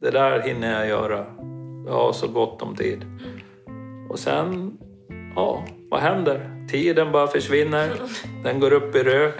Det där hinner jag göra. Jag har så gott om tid. Och sen, ja, vad händer? Tiden bara försvinner. Den går upp i rök.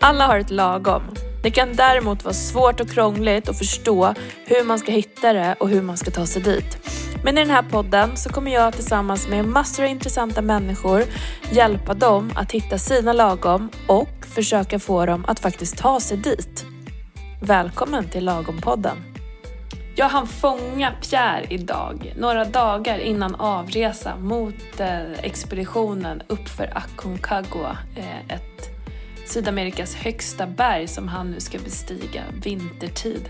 Alla har ett lagom. Det kan däremot vara svårt och krångligt att förstå hur man ska hitta det och hur man ska ta sig dit. Men i den här podden så kommer jag tillsammans med massor av intressanta människor hjälpa dem att hitta sina lagom och försöka få dem att faktiskt ta sig dit. Välkommen till Lagompodden. Jag hann fånga Pierre idag, några dagar innan avresa mot expeditionen uppför Aconcagua, ett Sydamerikas högsta berg som han nu ska bestiga vintertid.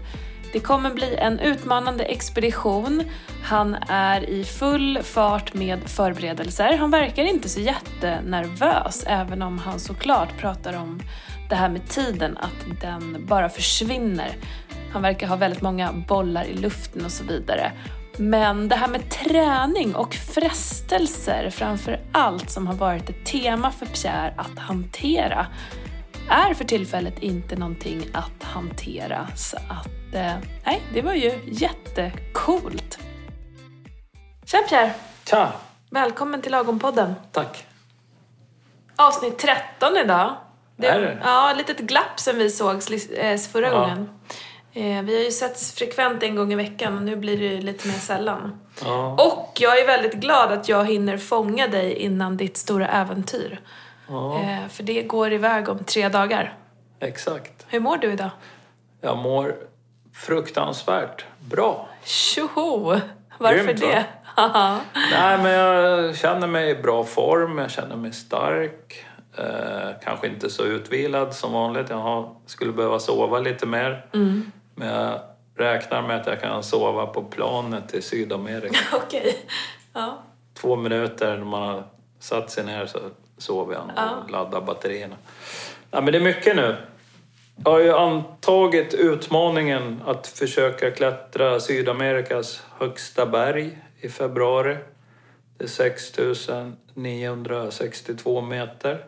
Det kommer bli en utmanande expedition. Han är i full fart med förberedelser. Han verkar inte så jättenervös, även om han såklart pratar om det här med tiden, att den bara försvinner. Han verkar ha väldigt många bollar i luften och så vidare. Men det här med träning och frestelser framför allt, som har varit ett tema för Pierre att hantera, är för tillfället inte någonting att hantera. Så att, nej, det var ju jättecoolt. Tja Pierre! Tja! Välkommen till Lagompodden. Tack! Avsnitt 13 idag. Det är det? Ja, litet glapp som vi sågs förra gången. Vi har ju setts frekvent en gång i veckan och nu blir det lite mer sällan. Ja. Och jag är väldigt glad att jag hinner fånga dig innan ditt stora äventyr. Ja. För det går iväg om 3 dagar. Exakt. Hur mår du idag? Jag mår fruktansvärt bra. Tjoho! Varför grymt, det? Va? Nej, men jag känner mig i bra form, jag känner mig stark. Kanske inte så utvilad som vanligt. Jag skulle behöva sova lite mer. Mm. Men jag räknar med att jag kan sova på planet till Sydamerika. Okej. Ja. 2 minuter när man har satt sig ner så sover jag och laddar batterierna. Nej, men det är mycket nu. Jag har ju antagit utmaningen att försöka klättra Sydamerikas högsta berg i februari. Det är 6962 meter.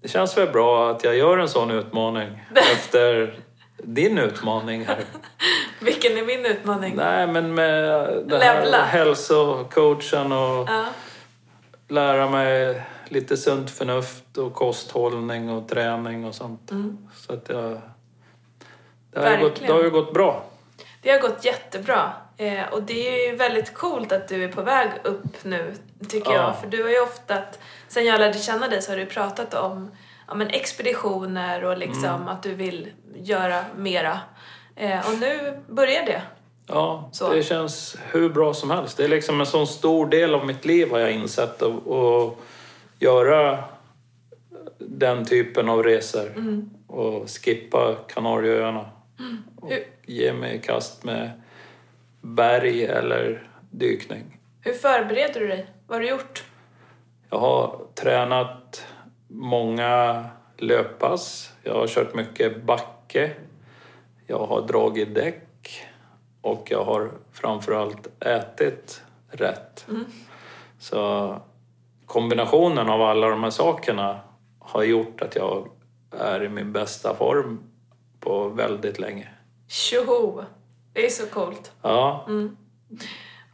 Det känns väl bra att jag gör en sån utmaning efter din utmaning här. Vilken är min utmaning? Nej, men med det här hälsocoachen och lära mig lite sunt förnuft och kosthållning och träning och sånt. Mm. Så att det har ju gått bra. Det har gått jättebra. Och det är ju väldigt coolt att du är på väg upp nu, tycker jag. För du har ju ofta, sen jag lärde känna dig så har du pratat om expeditioner och liksom att du vill göra mera. Och nu börjar det. Ja, så. Det känns hur bra som helst. Det är liksom en sån stor del av mitt liv har jag insett att göra den typen av resor. Mm. Och skippa Kanarieöarna. Mm. Och ge mig i kast med berg eller dykning. Hur förbereder du dig? Vad har du gjort? Jag har tränat många löppass. Jag har kört mycket backe. Jag har dragit däck. Och jag har framförallt ätit rätt. Mm. Så kombinationen av alla de här sakerna har gjort att jag är i min bästa form på väldigt länge. Tjoho! Det är så coolt. Ja. Mm.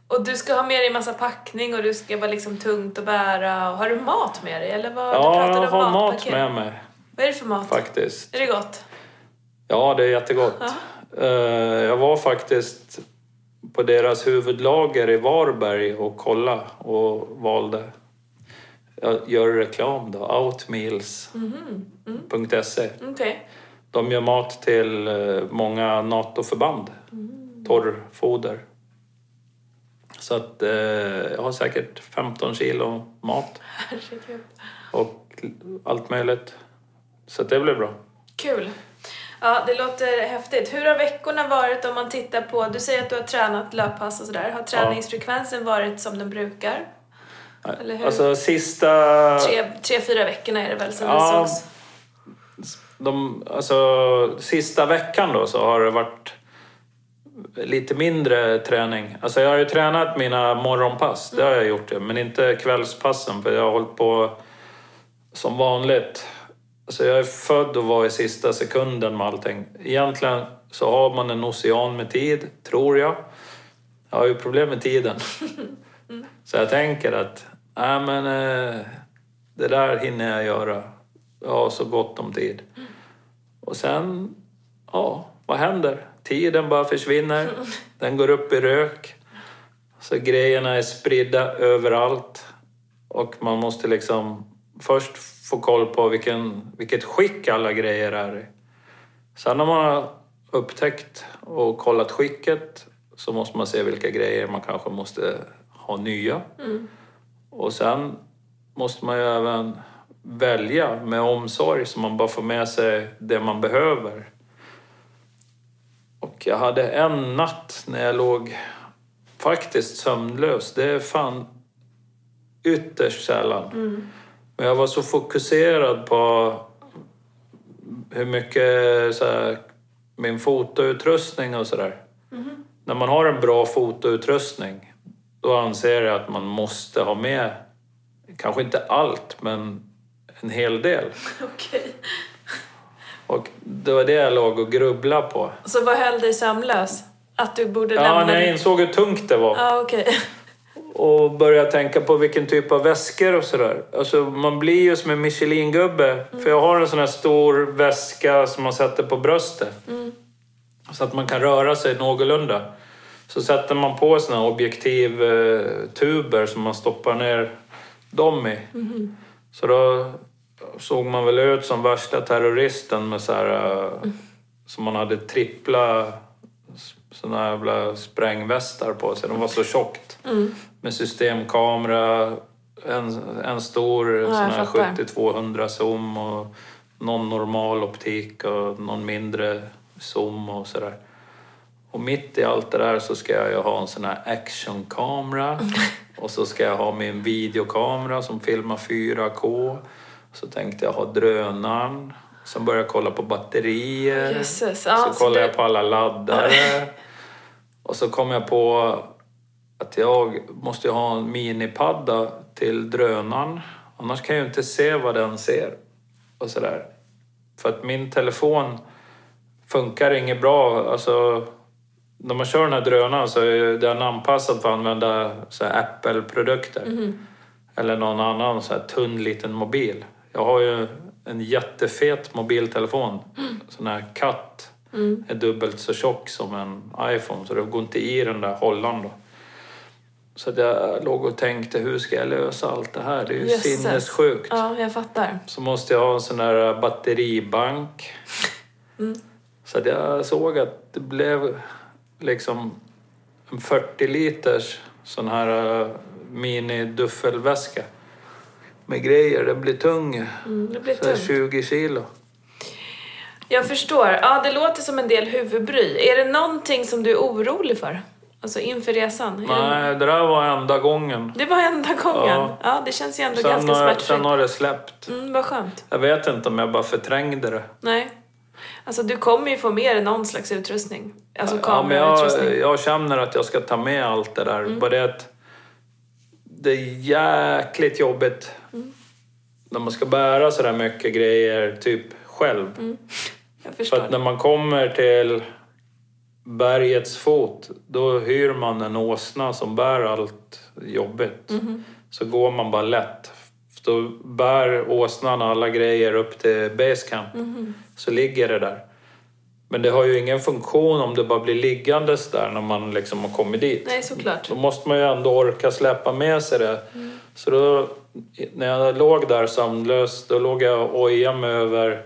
Och du ska ha med dig en massa packning och du ska vara liksom tungt att bära. Har du mat med dig? Eller vad? Ja, du jag har mat med mig. Vad är det för mat? Faktiskt. Är det gott? Ja, det är jättegott. Ja. Jag var faktiskt på deras huvudlager i Varberg och kolla och valde. Jag gör reklam då. Outmeals.se. Okej. De gör mat till många NATO-förband. Mm. Torrfoder. Så att jag har säkert 15 kilo mat. Herregud. Och allt möjligt. Så det blir bra. Kul. Ja, det låter häftigt. Hur har veckorna varit om man tittar på... Du säger att du har tränat löppass och sådär. Har träningsfrekvensen varit som den brukar? Nej. Eller hur? Alltså sista... 3-4 veckorna är det väl som det sågs? Sista veckan då så har det varit lite mindre träning. Alltså jag har ju tränat mina morgonpass, det har jag gjort. Men inte kvällspassen, för jag har hållit på som vanligt. Alltså jag är född och var i sista sekunden med allting. Egentligen så har man en ocean med tid, tror jag. Jag har ju problem med tiden. Så jag tänker att nej men det där hinner jag göra. Jag har så gott om tid. Och sen, ja, vad händer? Tiden bara försvinner. Den går upp i rök. Så grejerna är spridda överallt. Och man måste liksom först få koll på vilket skick alla grejer är i. Sen har man upptäckt och kollat skicket, så måste man se vilka grejer man kanske måste ha nya. Mm. Och sen måste man ju även välja med omsorg, så man bara får med sig det man behöver. Och jag hade en natt när jag låg faktiskt sömnlös. Det är fan ytterst sällan. Mm. Men jag var så fokuserad på hur mycket så här, min fotoutrustning och sådär. Mm. När man har en bra fotoutrustning, då anser jag att man måste ha med, kanske inte allt, men en hel del. Okej. Och det var det jag låg och grubbla på. Så vad höll dig sömnlös? Att du borde lämna... Ja, när jag insåg hur tungt det var. Ja, okej. Och började tänka på vilken typ av väskor och sådär. Alltså man blir ju som en Michelin-gubbe. Mm. För jag har en sån här stor väska som man sätter på bröstet. Mm. Så att man kan röra sig någorlunda. Så sätter man på såna objektivtuber som man stoppar ner dem i. Mm. Så då såg man väl ut som värsta terroristen med så här, som man hade trippla såna här jävla sprängvästar på sig. De var så tjockt. Mm. Med systemkamera, en stor sån här 70-200 zoom och någon normal optik och någon mindre zoom och sådär. Och mitt i allt det där så ska jag ju ha en sån här actionkamera. Och så ska jag ha min videokamera som filmar 4K. Så tänkte jag ha drönaren. Sen började jag kolla på batterier. Jesus, alltså så kollade jag på alla laddare. Och så kom jag på att jag måste ha en minipadda till drönaren. Annars kan jag ju inte se vad den ser. Och sådär. För att min telefon funkar inget bra. Alltså, när man kör den här drönaren så är den anpassad för att använda så här Apple-produkter. Mm. Eller någon annan så här tunn liten mobil. Jag har ju en jättefet mobiltelefon. Mm. Sån här katt är dubbelt så tjock som en iPhone. Så det går inte i den där hållaren då. Så att jag låg och tänkte, hur ska jag lösa allt det här? Det är ju sinnessjukt. Ja, jag fattar. Så måste jag ha en sån här batteribank. Mm. Så att jag såg att det blev liksom en 40 liters sån här mini-duffelväska med grejer. Det blir tung. Det blir tungt. 20 kilo. Jag förstår. Ja, det låter som en del huvudbry. Är det någonting som du är orolig för? Alltså inför resan? Nej, det där var enda gången. Det var enda gången? Ja, det känns ju ändå ganska smärtfritt. Sen har det släppt. Vad skönt. Jag vet inte om jag bara förträngde det. Nej. Alltså du kommer ju få med dig någon slags utrustning. Alltså kamerautrustning. Ja, jag känner att jag ska ta med allt det där. Bara det att det är jäkligt jobbigt när man ska bära så där mycket grejer typ själv. Jag förstår. För att när man kommer till bergets fot, då hyr man en åsna som bär allt jobbigt. Så går man bara lätt. Då bär åsnan alla grejer upp till basecamp. Så ligger det där. Men det har ju ingen funktion om det bara blir liggandes där när man liksom har kommit dit. Nej, såklart. Då måste man ju ändå orka släppa med sig det. Så då, när jag låg där sömnlös, då låg jag och ojade mig över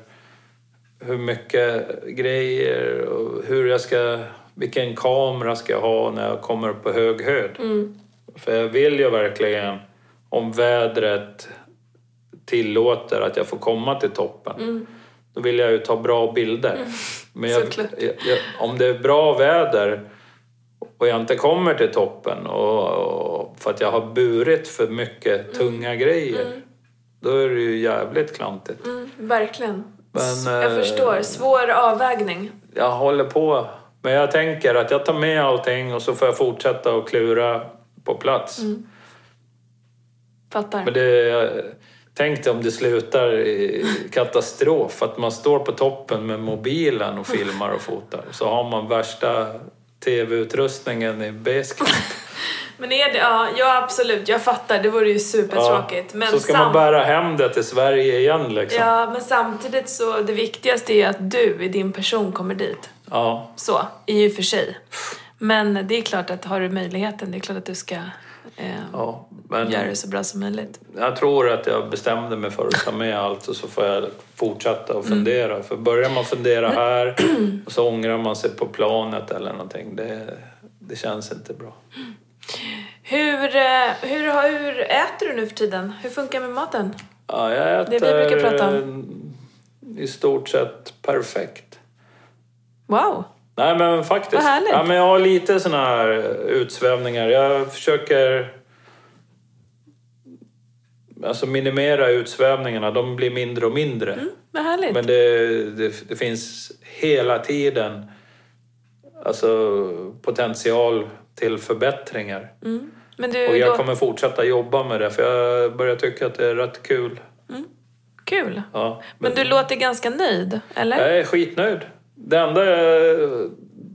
hur mycket grejer och hur jag ska, vilken kamera ska jag ha när jag kommer upp på hög höjd. För jag vill ju verkligen, om vädret tillåter att jag får komma till toppen, då vill jag ju ta bra bilder. Men jag, om det är bra väder och jag inte kommer till toppen och för att jag har burit för mycket tunga grejer, då är det ju jävligt klantigt. Verkligen. Men, jag förstår. Svår avvägning. Jag håller på Men jag tänker att jag tar med allting och så får jag fortsätta och klura på plats. Mm. Fattar. Men tänk dig om det slutar i katastrof. Att man står på toppen med mobilen och filmar och fotar. Så har man värsta tv-utrustningen i basecamp. Men är det, ja absolut, jag fattar, det vore ju supertråkigt. Ja, men så ska man bära hem det till Sverige igen liksom. Ja, men samtidigt så det viktigaste är att du i din person kommer dit. Ja. Så, i och för sig. Men det är klart att har du möjligheten, det är klart att du ska göra det så bra som möjligt. Jag tror att jag bestämde mig för att ta med allt och så får jag fortsätta och fundera. För börjar man fundera här och så ångrar man sig på planet eller någonting, det känns inte bra. Hur äter du nu för tiden? Hur funkar det med maten? Ja, jag äter det vi brukar prata om. I stort sett perfekt. Wow. Nej, men faktiskt. Ja, men jag har lite såna här utsvävningar. Jag försöker alltså minimera utsvävningarna. De blir mindre och mindre. Mm, vad härligt. Men det finns hela tiden alltså potential till förbättringar. Mm. Men och jag kommer fortsätta jobba med det. För jag börjar tycka att det är rätt kul. Mm. Kul. Ja, men du låter ganska nöjd, eller? Jag är skitnöjd. Det enda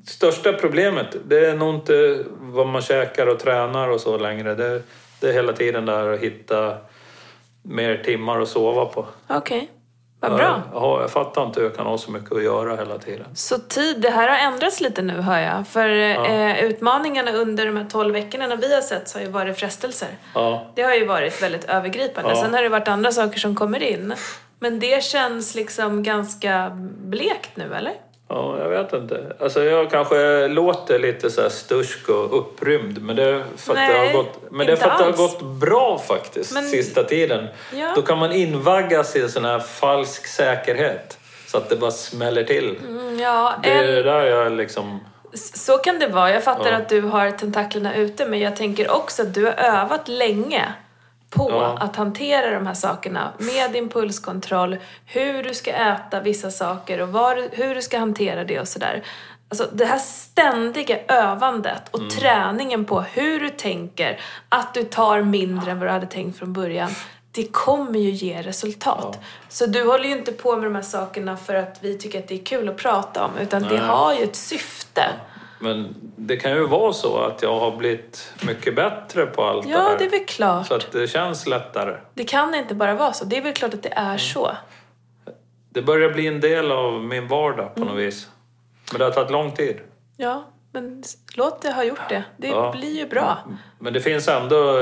största problemet, det är nog inte vad man käkar och tränar och så längre. Det är hela tiden där att hitta mer timmar att sova på. Okej. Vad bra. Jag fattar inte hur jag kan ha så mycket att göra hela tiden. Så det här har ändrats lite nu, hör jag. För utmaningarna under de här 12 veckorna när vi har sett så har ju varit frestelser. Ja. Det har ju varit väldigt övergripande. Ja. Sen har det varit andra saker som kommer in. Men det känns liksom ganska blekt nu, eller? Ja, jag vet inte. Alltså jag kanske låter lite så här stursk och upprymd. Men det är för att det har gått bra faktiskt sista tiden. Ja. Då kan man invaggas i en sån här falsk säkerhet. Så att det bara smäller till. Det är där jag liksom... Så kan det vara. Jag fattar att du har tentaklerna ute. Men jag tänker också att du har övat länge på att hantera de här sakerna med impulskontroll, hur du ska äta vissa saker och hur du ska hantera det och sådär. Alltså det här ständiga övandet och träningen på hur du tänker, att du tar mindre än vad du hade tänkt från början, det kommer ju ge resultat. Så du håller ju inte på med de här sakerna för att vi tycker att det är kul att prata om, utan det har ju ett syfte. Men det kan ju vara så att jag har blivit mycket bättre på allt det här. Ja, det är väl klart. Så att det känns lättare. Det kan inte bara vara så. Det är väl klart att det är så. Det börjar bli en del av min vardag på något vis. Men det har tagit lång tid. Ja, men låt det ha gjort det. Det blir ju bra. Men det finns ändå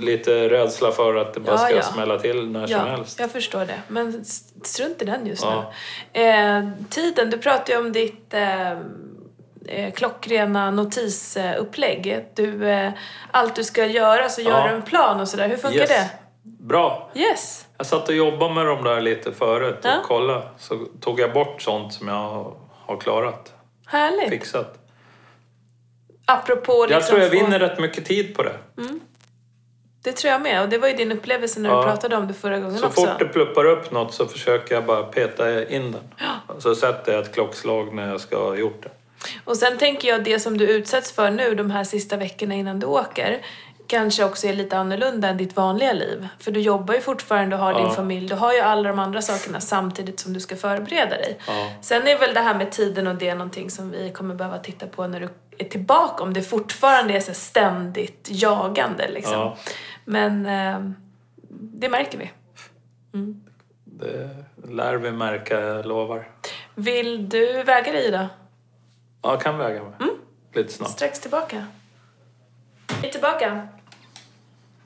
lite rädsla för att det bara ska smälla till när som helst. Ja, jag förstår det. Men strunt i den just nu. Tiden, du pratade ju om ditt... klockrena notisupplägg. Allt du ska göra så gör du en plan och sådär. Hur funkar det? Bra. Yes. Jag satt och jobbade med dem där lite förut och kollade. Så tog jag bort sånt som jag har klarat. Härligt. Fixat. Apropå liksom jag tror jag vinner rätt mycket tid på det. Mm. Det tror jag med. Och det var ju din upplevelse när du pratade om det förra gången också. Så fort det pluppar upp något så försöker jag bara peta in den. Ja. Så sätter jag ett klockslag när jag ska ha gjort det. Och sen tänker jag det som du utsätts för nu de här sista veckorna innan du åker kanske också är lite annorlunda än ditt vanliga liv. För du jobbar ju fortfarande och har din familj. Du har ju alla de andra sakerna samtidigt som du ska förbereda dig. Sen är väl det här med tiden och det är någonting som vi kommer behöva titta på när du är tillbaka. Om det fortfarande är så ständigt jagande liksom. Men det märker vi. Mm. Det lär vi märka, jag lovar. Vill du väga dig då? Ja, kan väga mig. Mm. Lite snabbt. Strax tillbaka. Vi är tillbaka.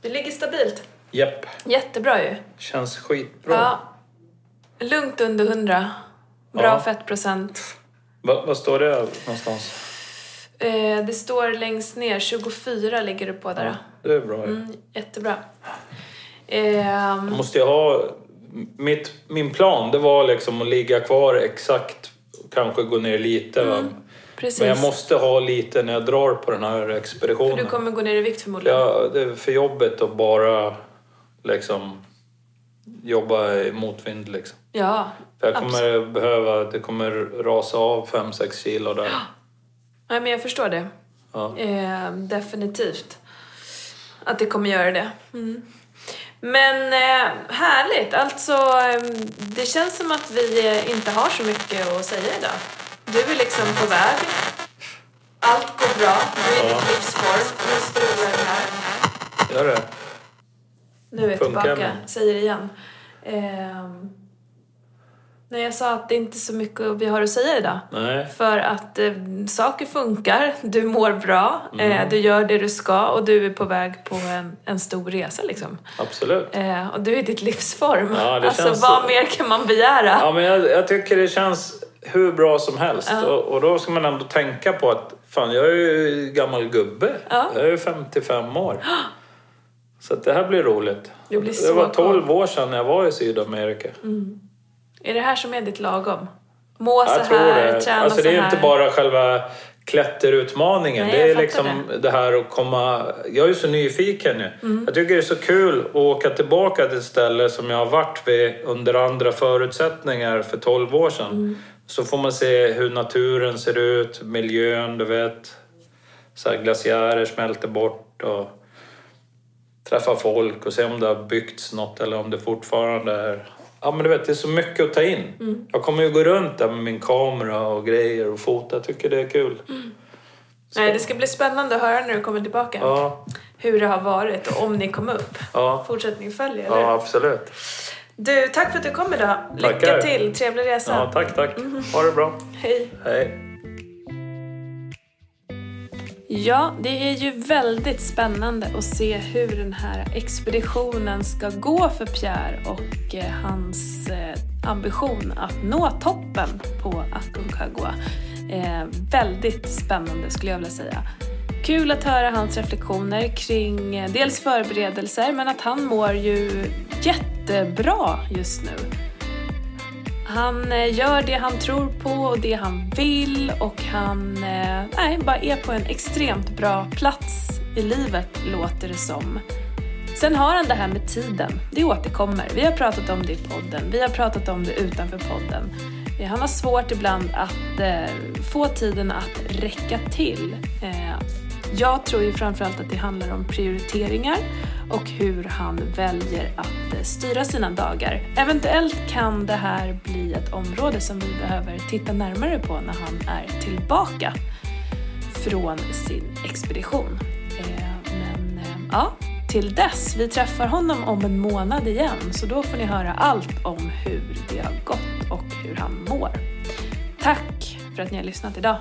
Det ligger stabilt. Japp. Jättebra ju. Känns skitbra. Ja. Lugnt under 100. Bra fettprocent. Vad står det någonstans? Det står längst ner. 24 ligger du på där. Ja, det är bra ju. Mm, jättebra. Måste jag ha... Min plan, det var liksom att ligga kvar exakt. Kanske gå ner lite. Precis. Men jag måste ha lite när jag drar på den här expeditionen. För du kommer gå ner i vikt förmodligen. Ja, det är för jobbet att bara liksom jobba i motvind liksom. Ja, för jag kommer behöva, det kommer rasa av 5-6 kilo där. Nej, men jag förstår det. Ja. Definitivt. Att det kommer göra det. Mm. Men härligt. Alltså, det känns som att vi inte har så mycket att säga idag. Du är liksom på väg. Allt går bra. Du är i ditt livsform. Nu strular den här. Gör det. Nu är jag tillbaka. Säger det igen. När jag sa att det inte är så mycket vi har att säga idag. Nej. För att saker funkar. Du mår bra. Du gör det du ska. Och du är på väg på en stor resa liksom. Absolut. Och du är i ditt livsform. Ja, det alltså känns... vad mer kan man begära? Ja, men jag tycker det känns hur bra som helst. Ja. Och då ska man ändå tänka på att fan, jag är ju gammal gubbe. Ja. Jag är ju 55 år. Så att det här blir roligt. Det var 12 år sedan jag var i Sydamerika. Mm. Är det här som är ditt lagom? Må jag så här, träna alltså, så här. Det är inte bara själva klätterutmaningen. Nej, det är liksom det här att komma... Jag är ju så nyfiken nu. Mm. Jag tycker det är så kul att åka tillbaka till ett ställe som jag har varit vid under andra förutsättningar för 12 år sedan. Mm. Så får man se hur naturen ser ut, miljön, du vet. Så här glaciärer smälter bort och... träffa folk och se om det har byggts något eller om det fortfarande är... Ja, men du vet, det är så mycket att ta in. Mm. Jag kommer ju gå runt där med min kamera och grejer och fota. Jag tycker det är kul. Mm. Nej, det ska bli spännande att höra när du kommer tillbaka. Ja. Hur det har varit och om ni kom upp. Ja. Fortsättning följer, eller? Ja, absolut. Du, tack för att du kom idag. Lycka till. Trevlig resa. Ja, tack. Mm. Ha det bra. Hej. Hej. Ja, det är ju väldigt spännande att se hur den här expeditionen ska gå för Pierre och hans ambition att nå toppen på Aconcagua. Väldigt spännande skulle jag vilja säga. Kul att höra hans reflektioner kring dels förberedelser, men att han mår ju jättebra just nu. Han gör det han tror på och det han vill och han bara är på en extremt bra plats i livet, låter det som. Sen har han det här med tiden, det återkommer. Vi har pratat om det i podden, vi har pratat om det utanför podden. Han har svårt ibland att få tiden att räcka till. Jag tror ju framförallt att det handlar om prioriteringar och hur han väljer att styra sina dagar. Eventuellt kan det här bli ett område som vi behöver titta närmare på när han är tillbaka från sin expedition. Men ja, till dess vi träffar honom om en månad igen, så då får ni höra allt om hur det har gått och hur han mår. Tack för att ni har lyssnat idag.